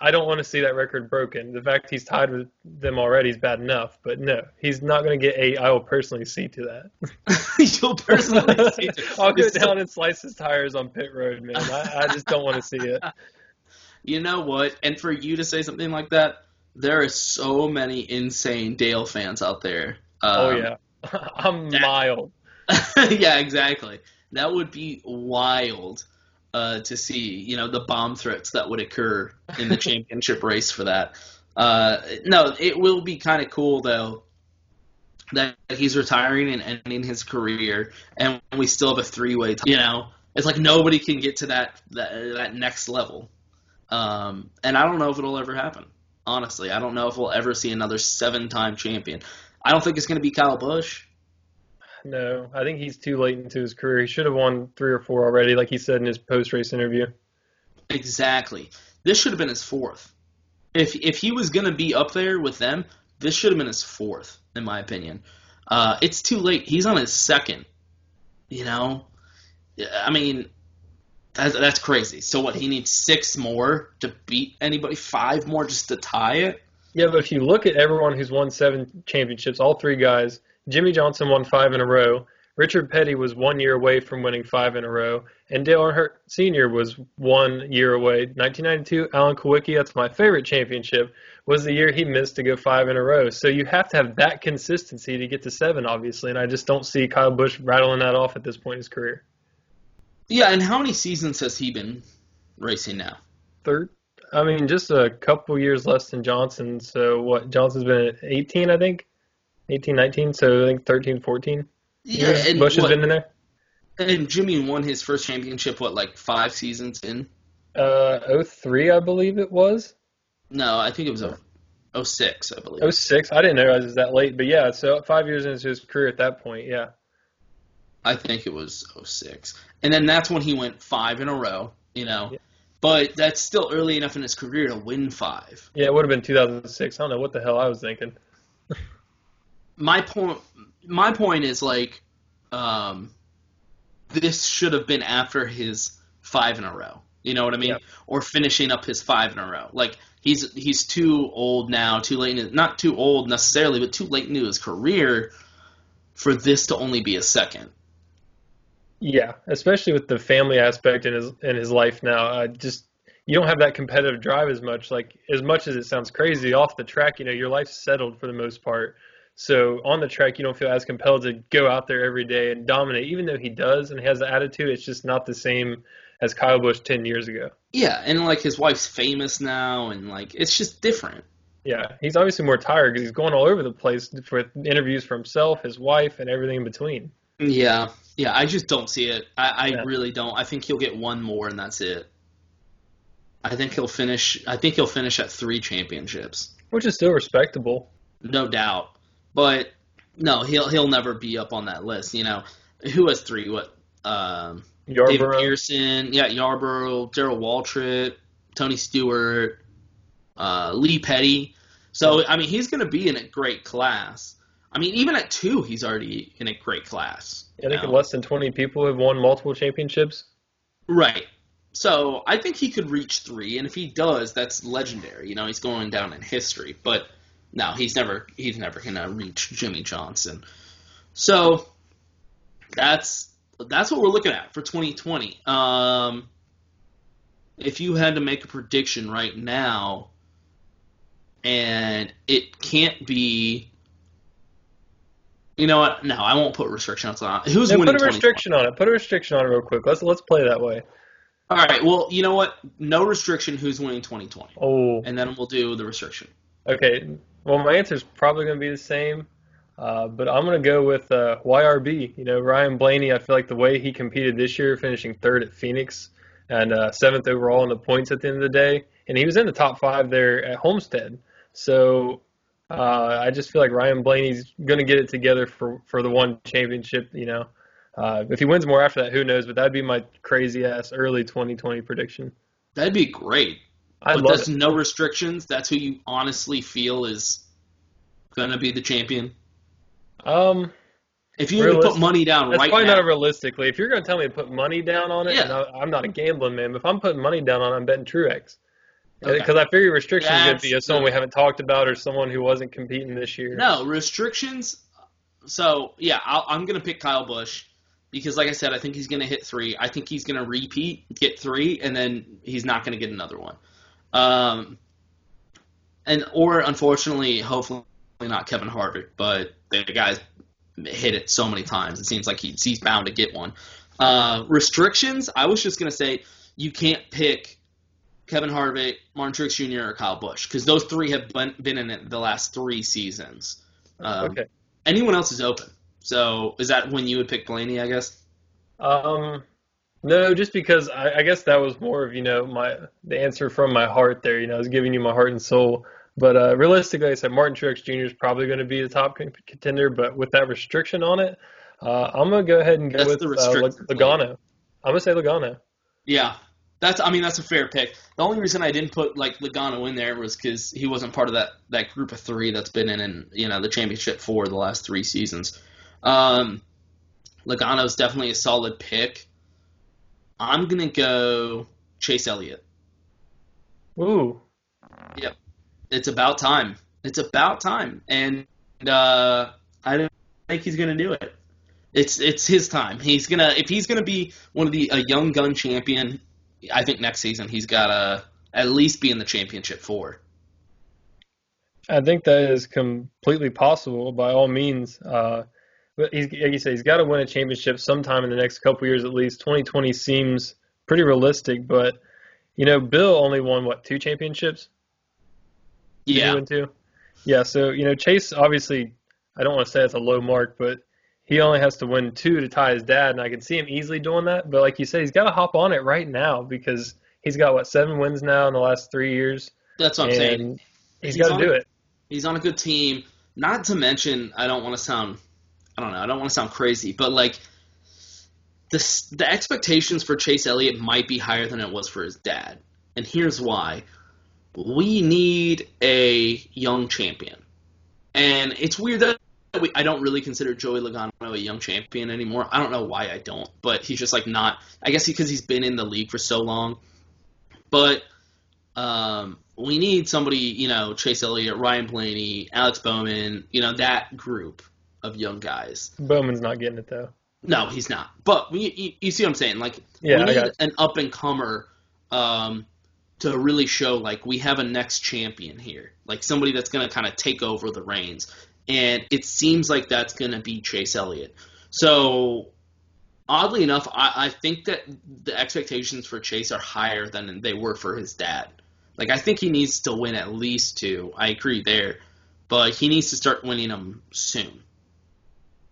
I don't want to see that record broken. The fact he's tied with them already is bad enough. But no, he's not going to get eight. I will personally see to that. You'll personally see to that. I'll go down and slice his tires on pit road, man. I just don't want to see it. You know what? And for you to say something like that, there are so many insane Dale fans out there. I'm mild. Yeah, exactly. That would be wild to see, you know, the bomb threats that would occur in the championship race for that. No, it will be kind of cool, though, that he's retiring and ending his career, and we still have a three-way tie. You know, it's like nobody can get to that next level. And I don't know if it'll ever happen, honestly. I don't know if we'll ever see another seven-time champion. I don't think it's going to be Kyle Busch. No, I think he's too late into his career. He should have won three or four already, like he said in his post-race interview. Exactly. This should have been his fourth. If he was going to be up there with them, this should have been his fourth, in my opinion. It's too late. He's on his second, you know? I mean, that's crazy. So what, he needs six more to beat anybody? Five more just to tie it? Yeah, but if you look at everyone who's won seven championships, all three guys – Jimmie Johnson won five in a row. Richard Petty was 1 year away from winning five in a row. And Dale Earnhardt Sr. was 1 year away. 1992, Alan Kulwicki, that's my favorite championship, was the year he missed to go five in a row. So you have to have that consistency to get to seven, obviously. And I just don't see Kyle Busch rattling that off at this point in his career. Yeah, and how many seasons has he been racing now? Third. I mean, just a couple years less than Johnson. So what, Johnson's been at 18, I think? 18, 19, so I think 13, 14. Yeah, and Busch has been in there. And Jimmie won his first championship, what, like 5 seasons in? 03, I believe it was. No, I think it was 06, I believe. 06? I didn't know it was that late, but yeah, so 5 years into his career at that point, yeah. I think it was 06. And then that's when he went five in a row, you know. Yeah. But that's still early enough in his career to win five. Yeah, it would have been 2006. I don't know what the hell I was thinking. My point is, like, this should have been after his five in a row. You know what I mean? Yeah. Or finishing up his five in a row. Like, he's too old now, too late in – not too old necessarily, but too late into his career for this to only be a second. Yeah, especially with the family aspect in his life now. You don't have that competitive drive as much. Like, as much as it sounds crazy, off the track, you know, your life's settled for the most part. So on the track, you don't feel as compelled to go out there every day and dominate. Even though he does and has the attitude, it's just not the same as Kyle Busch 10 years ago. Yeah, and, like, his wife's famous now, and, like, it's just different. Yeah, he's obviously more tired because he's going all over the place with interviews for himself, his wife, and everything in between. Yeah, I just don't see it. I really don't. I think he'll get one more, and that's it. I think he'll finish at three championships. Which is still respectable. No doubt. But, no, he'll never be up on that list, you know. Who has three? What? Yarborough. David Pearson. Yeah, Yarborough, Darrell Waltrip, Tony Stewart, Lee Petty. So, I mean, he's going to be in a great class. I mean, even at two, he's already in a great class. Yeah, I think less than 20 people have won multiple championships. Right. So, I think he could reach three, and if he does, that's legendary. You know, he's going down in history, but... No, he's never gonna reach Jimmie Johnson. So that's what we're looking at for 2020. If you had to make a prediction right now, and it can't be, you know what? No, I won't put restrictions on it. Who's winning? Put a restriction on it. Put a restriction on it real quick. Let's play that way. All right. Well, you know what? No restriction. Who's winning 2020? Oh, and then we'll do the restriction. Okay. Well, my answer is probably going to be the same. But I'm going to go with YRB. You know, Ryan Blaney, I feel like the way he competed this year, finishing third at Phoenix and 7th overall in the points at the end of the day. And he was in the top five there at Homestead. So I just feel like Ryan Blaney's going to get it together for the one championship, you know. If he wins more after that, who knows? But that'd be my crazy-ass early 2020 prediction. That'd be great. But that's no restrictions. That's who you honestly feel is going to be the champion. If you had to put money down right now. That's probably not realistically. If you're going to tell me to put money down on it, yeah. I'm not a gambling man, but if I'm putting money down on it, I'm betting Truex. Because okay. I figure restrictions would be someone we haven't talked about or someone who wasn't competing this year. No, restrictions. So, yeah, I'm going to pick Kyle Busch because, like I said, I think he's going to hit three. I think he's going to repeat, get three, and then he's not going to get another one. Unfortunately, hopefully not Kevin Harvick, but the guy's hit it so many times. It seems like he's bound to get one. Restrictions, I was just going to say you can't pick Kevin Harvick, Martin Truex Jr., or Kyle Busch because those three have been in it the last three seasons. Okay. Anyone else is open. So is that when you would pick Blaney, I guess? No, just because I guess that was more of, you know, the answer from my heart there. You know, I was giving you my heart and soul. But realistically, I said Martin Truex Jr. is probably going to be the top contender. But with that restriction on it, I'm going to go ahead and go with Logano. I'm going to say Logano. Yeah. That's a fair pick. The only reason I didn't put, Logano in there was because he wasn't part of that group of three that's been in the championship for the last three seasons. Logano's definitely a solid pick. I'm going to go Chase Elliott. Ooh. Yep. It's about time. And I don't think he's going to do it. It's his time. If he's going to be one of a young gun champion – I think next season he's got to at least be in the championship four. I think that is completely possible by all means. But like you say, he's got to win a championship sometime in the next couple years at least. 2020 seems pretty realistic, but, you know, Bill only won, two championships? Yeah. Yeah, so, you know, Chase obviously, I don't want to say it's a low mark, but he only has to win two to tie his dad, and I can see him easily doing that. But like you say, he's got to hop on it right now because he's got, 7 wins now in the last 3 years. That's what I'm saying. He's got to do it. He's on a good team. Not to mention, I don't want to sound crazy, but the expectations for Chase Elliott might be higher than it was for his dad. And here's why. We need a young champion. And it's weird that I don't really consider Joey Logano a young champion anymore. I don't know why I don't, but he's just not. I guess because he's been in the league for so long. But we need somebody, you know, Chase Elliott, Ryan Blaney, Alex Bowman, you know, that group of young guys. Bowman's not getting it, though. No, he's not. But you see what I'm saying? We need an up-and-comer to really show, we have a next champion here. Somebody that's going to kind of take over the reins. And it seems like that's going to be Chase Elliott. So, oddly enough, I think that the expectations for Chase are higher than they were for his dad. I think he needs to win at least 2. I agree there. But he needs to start winning them soon.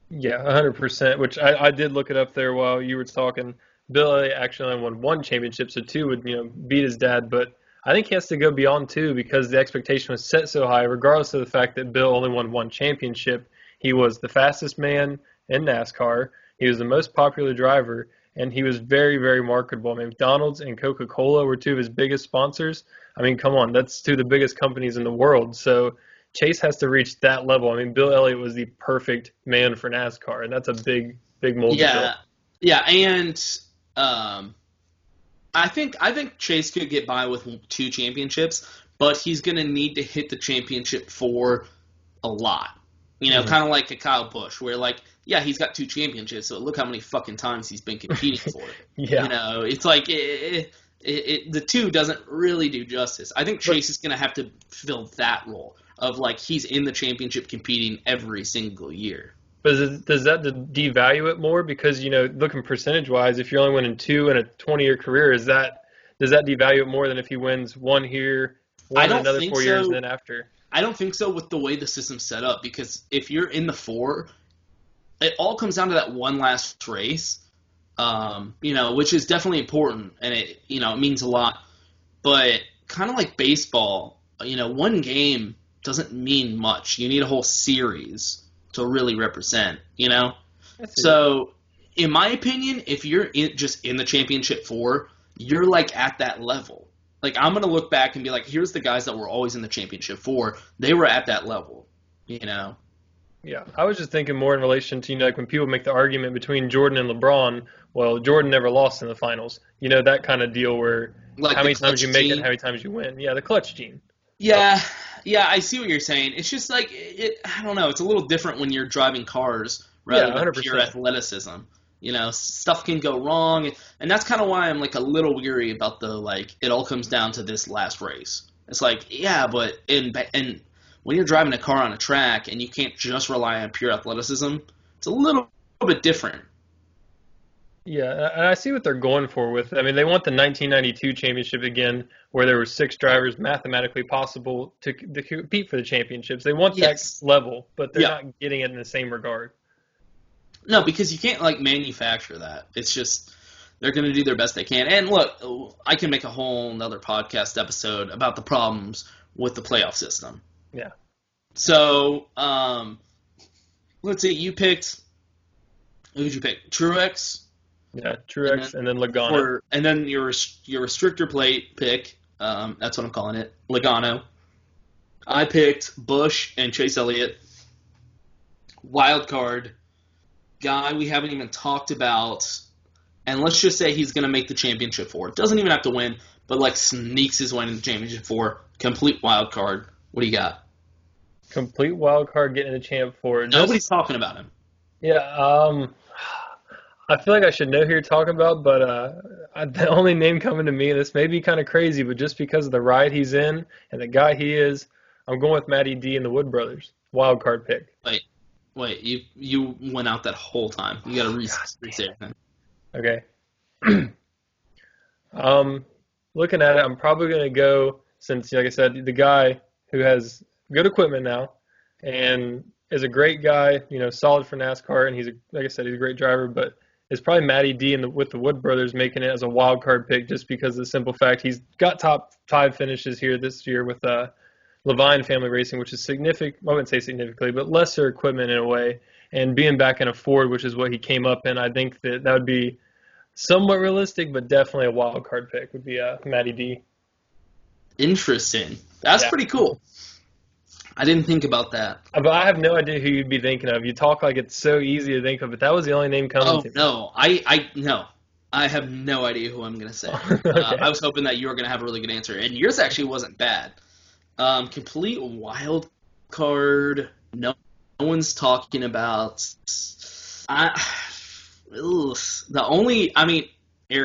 Yeah, 100%, which I did look it up there while you were talking. Bill Elliott actually only won 1 championship, so 2 would, beat his dad. But I think he has to go beyond 2 because the expectation was set so high, regardless of the fact that Bill only won 1 championship. He was the fastest man in NASCAR. He was the most popular driver, and he was very, very marketable. I mean, McDonald's and Coca-Cola were 2 of his biggest sponsors. I mean, come on, that's 2 of the biggest companies in the world. So Chase has to reach that level. I mean, Bill Elliott was the perfect man for NASCAR, and that's a big, big mold. Yeah, and I think Chase could get by with 2 championships, but he's going to need to hit the championship for a lot. Mm-hmm. Kind of like a Kyle Busch where, he's got 2 championships, so look how many fucking times he's been competing for it. Yeah. It's the 2 doesn't really do justice. I think Chase is going to have to fill that role of, he's in the championship competing every single year. But does that devalue it more? Because, looking percentage-wise, if you're only winning 2 in a 20-year career, does that devalue it more than if he wins 1 here, 1 in another 4 years, and then after? I don't think so with the way the system's set up, because if you're in the four, it all comes down to that one last race, which is definitely important, and it means a lot. But kind of like baseball, one game doesn't mean much. You need a whole series to really represent, So in my opinion, if you're just in the championship four, you're like at that level. Like, I'm going to look back and be like, here's the guys that were always in the championship four. They were at that level, Yeah, I was just thinking more in relation to, like when people make the argument between Jordan and LeBron, well, Jordan never lost in the finals. That kind of deal where like how many times you make it, how many times you win. Yeah, the clutch gene. Yeah, I see what you're saying. It's just like, I don't know, it's a little different when you're driving cars rather than pure athleticism. Stuff can go wrong, and that's kind of why I'm like a little weary about the, like, it all comes down to this last race. It's like, yeah, but in when you're driving a car on a track and you can't just rely on pure athleticism, it's a little bit different. Yeah, and I see what they're going for with it. I mean, they want the 1992 championship again, where there were six drivers mathematically possible to compete for the championships. They want that level, but they're not getting it in the same regard. No, because you can't, like, manufacture that. It's just they're going to do their best they can. And, look, I can make a whole another podcast episode about the problems with the playoff system. Yeah. So, let's see. You picked – who did you pick? Truex? Yeah, Truex and then Logano. And then your restrictor plate pick, that's what I'm calling it, Logano. I picked Busch and Chase Elliott. Wild card. Guy we haven't even talked about, and let's just say he's going to make the championship four. Doesn't even have to win, but like sneaks his way into the championship four. Complete wild card. What do you got? Complete wild card getting the champ four. Nobody's talking about him. Yeah, I feel like I should know who you're talking about, but the only name coming to me, and this may be kind of crazy, but just because of the ride he's in and the guy he is, I'm going with Matty D and the Wood Brothers. Wild card pick. Wait, you went out that whole time. You got to reset it. Okay. Looking at it, I'm probably going to go, since, like I said, the guy who has good equipment now and is a great guy, solid for NASCAR, and he's a great driver, but it's probably Matty D with the Wood Brothers making it as a wild card pick just because of the simple fact he's got top five finishes here this year with Leavine Family Racing, which is significant, I wouldn't say significantly, but lesser equipment in a way, and being back in a Ford, which is what he came up in, I think that would be somewhat realistic, but definitely a wild card pick would be Matty D. Interesting. That's pretty cool. I didn't think about that. But I have no idea who you'd be thinking of. You talk like it's so easy to think of, but that was the only name coming to me. Oh, no. I have no idea who I'm going to say. Okay. I was hoping that you were going to have a really good answer, and yours actually wasn't bad. Complete wild card. No one's talking about. Eric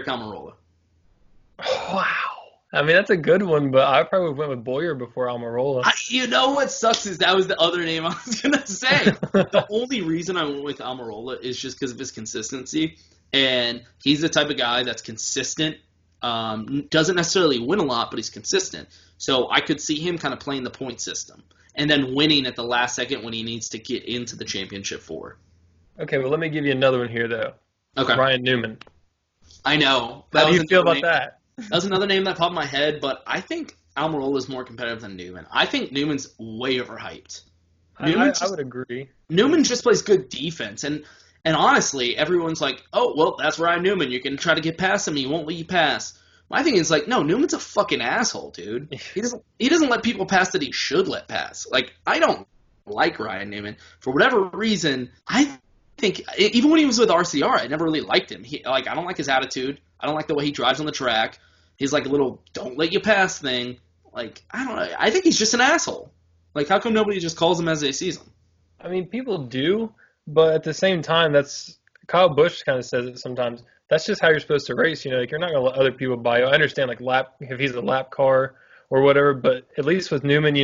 Almirola. Wow. I mean, that's a good one, but I probably went with Boyer before Almirola. You know what sucks is that was the other name I was going to say. The only reason I went with Almirola is just because of his consistency, and he's the type of guy that's consistent. Doesn't necessarily win a lot, but he's consistent. So I could see him kind of playing the point system and then winning at the last second when he needs to get into the championship four. Okay, well, let me give you another one here, though. Okay. Ryan Newman. I know. How do you feel about that? That was another name that popped in my head, but I think Almirola is more competitive than Newman. I think Newman's way overhyped. I would agree. Newman just plays good defense, and honestly, everyone's like, oh, well, that's Ryan Newman. You can try to get past him. He won't let you pass. My thing is, like, no, Newman's a fucking asshole, dude. He doesn't let people pass that he should let pass. Like, I don't like Ryan Newman. For whatever reason, I think even when he was with RCR, I never really liked him. I don't like his attitude. I don't like the way he drives on the track. He's like a little don't let you pass thing. Like, I don't know. I think he's just an asshole. Like, how come nobody just calls him as they sees him? I mean, people do. But at the same time, that's Kyle Busch kind of says it sometimes. That's just how you're supposed to race. Like you're not going to let other people buy you. I understand like lap if he's a lap car or whatever, but at least with Newman,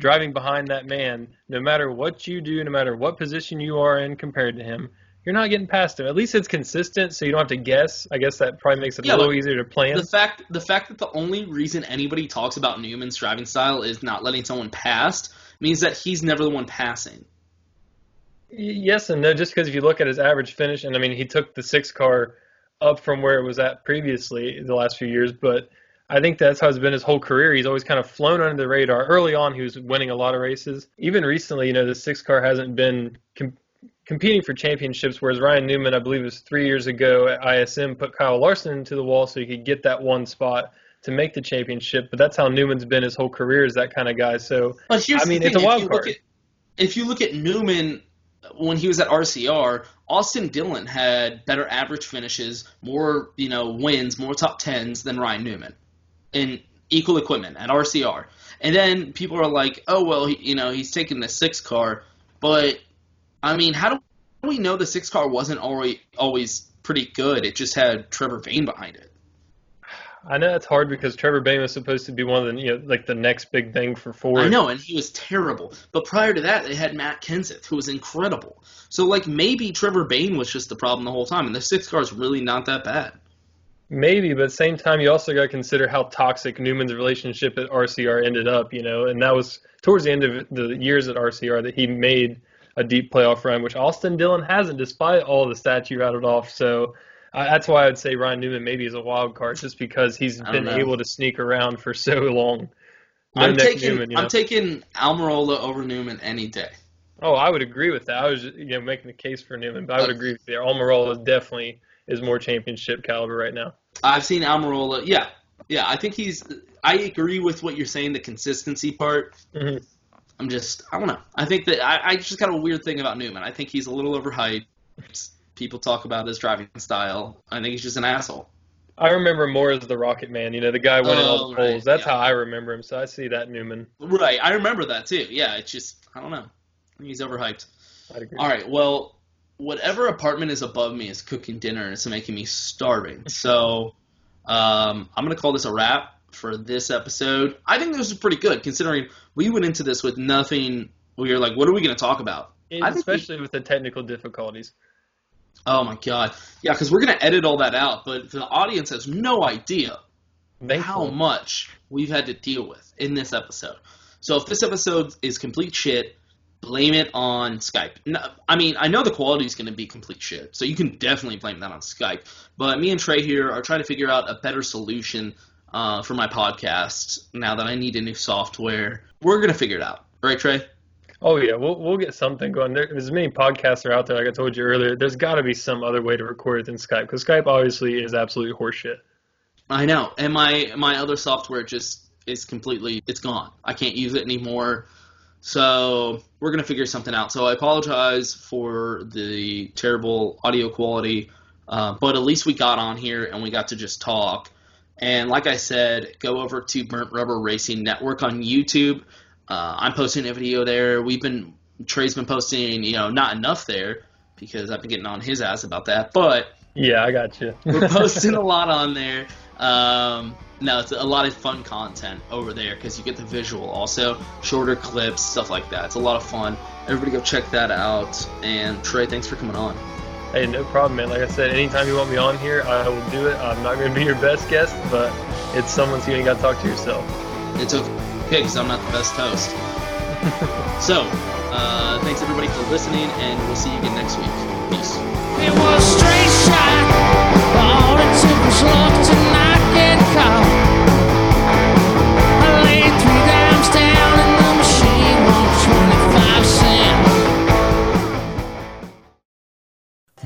driving behind that man, no matter what you do, no matter what position you are in compared to him, you're not getting past him. At least it's consistent, so you don't have to guess. I guess that probably makes it a little easier to plan. The fact that the only reason anybody talks about Newman's driving style is not letting someone pass means that he's never the one passing. Yes and no, just because if you look at his average finish, and I mean, he took the six car up from where it was at previously the last few years, but I think that's how it's been his whole career. He's always kind of flown under the radar. Early on, he was winning a lot of races. Even recently, you know, the six car hasn't been competing for championships, whereas Ryan Newman, I believe it was 3 years ago at ISM, put Kyle Larson into the wall so he could get that one spot to make the championship. But that's how Newman's been his whole career, is that kind of guy. So, I mean, it's a wild card. If you look at Newman when he was at RCR, Austin Dillon had better average finishes, more, you know, wins, more top tens than Ryan Newman in equal equipment at RCR. And then people are like, oh, well, you know, he's taking the six car. But, I mean, how do we know the six car wasn't always pretty good? It just had Trevor Bayne behind it. I know it's hard because Trevor Bayne was supposed to be one of the, you know, like the next big thing for Ford. I know, and he was terrible. But prior to that, they had Matt Kenseth, who was incredible. So, like, maybe Trevor Bayne was just the problem the whole time, and the six car is really not that bad. Maybe, but at the same time, you also got to consider how toxic Newman's relationship at RCR ended up, you know, and that was towards the end of the years at RCR that he made a deep playoff run, which Austin Dillon hasn't, despite all the stats you rattled off. So that's why I would say Ryan Newman maybe is a wild card, just because he's been able to sneak around for so long. I'm taking Almirola over Newman any day. Oh, I would agree with that. I was, you know, making the case for Newman, but I would agree with you. Almirola is definitely more championship caliber right now. I've seen Almirola. Yeah. I think I agree with what you're saying, the consistency part. Mm-hmm. I don't know. I think that I just got a weird thing about Newman. I think he's a little overhyped. People talk about his driving style. I think he's just an asshole. I remember more as the Rocket Man, you know, the guy winning all the polls. That's how I remember him, so I see that Newman. Right, I remember that too. Yeah, it's just, I don't know. I think he's overhyped. I'd agree. All right, well, whatever apartment is above me is cooking dinner, and it's making me starving. So I'm going to call this a wrap for this episode. I think this is pretty good, considering we went into this with nothing. We were like, what are we going to talk about? Especially with the technical difficulties. Oh, my God. Yeah, because we're going to edit all that out, but the audience has no idea how much we've had to deal with in this episode. So if this episode is complete shit, blame it on Skype. No, I mean, I know the quality is going to be complete shit, so you can definitely blame that on Skype. But me and Trey here are trying to figure out a better solution for my podcast now that I need a new software. We're going to figure it out. Right, Trey? Oh, yeah, we'll get something going. There's many podcasts are out there, like I told you earlier. There's got to be some other way to record it than Skype, because Skype obviously is absolutely horseshit. I know, and my other software just is completely – it's gone. I can't use it anymore, so we're going to figure something out. So I apologize for the terrible audio quality, but at least we got on here and we got to just talk. And like I said, go over to Burnt Rubber Racing Network on YouTube. I'm posting a video there. Trey's been posting, you know, not enough there because I've been getting on his ass about that. But yeah, I got you. We're posting a lot on there. No, it's a lot of fun content over there because you get the visual also, shorter clips, stuff like that. It's a lot of fun. Everybody go check that out. And Trey, thanks for coming on. Hey, no problem, man. Like I said, anytime you want me on here, I will do it. I'm not going to be your best guest, but it's someone's you ain't got to talk to yourself. It's okay. Because I'm not the best host. So, thanks everybody for listening, and we'll see you again next week. Peace. It was straight shot. All it took was luck to not get caught. I laid 3 dimes down, and the machine won 25 cents.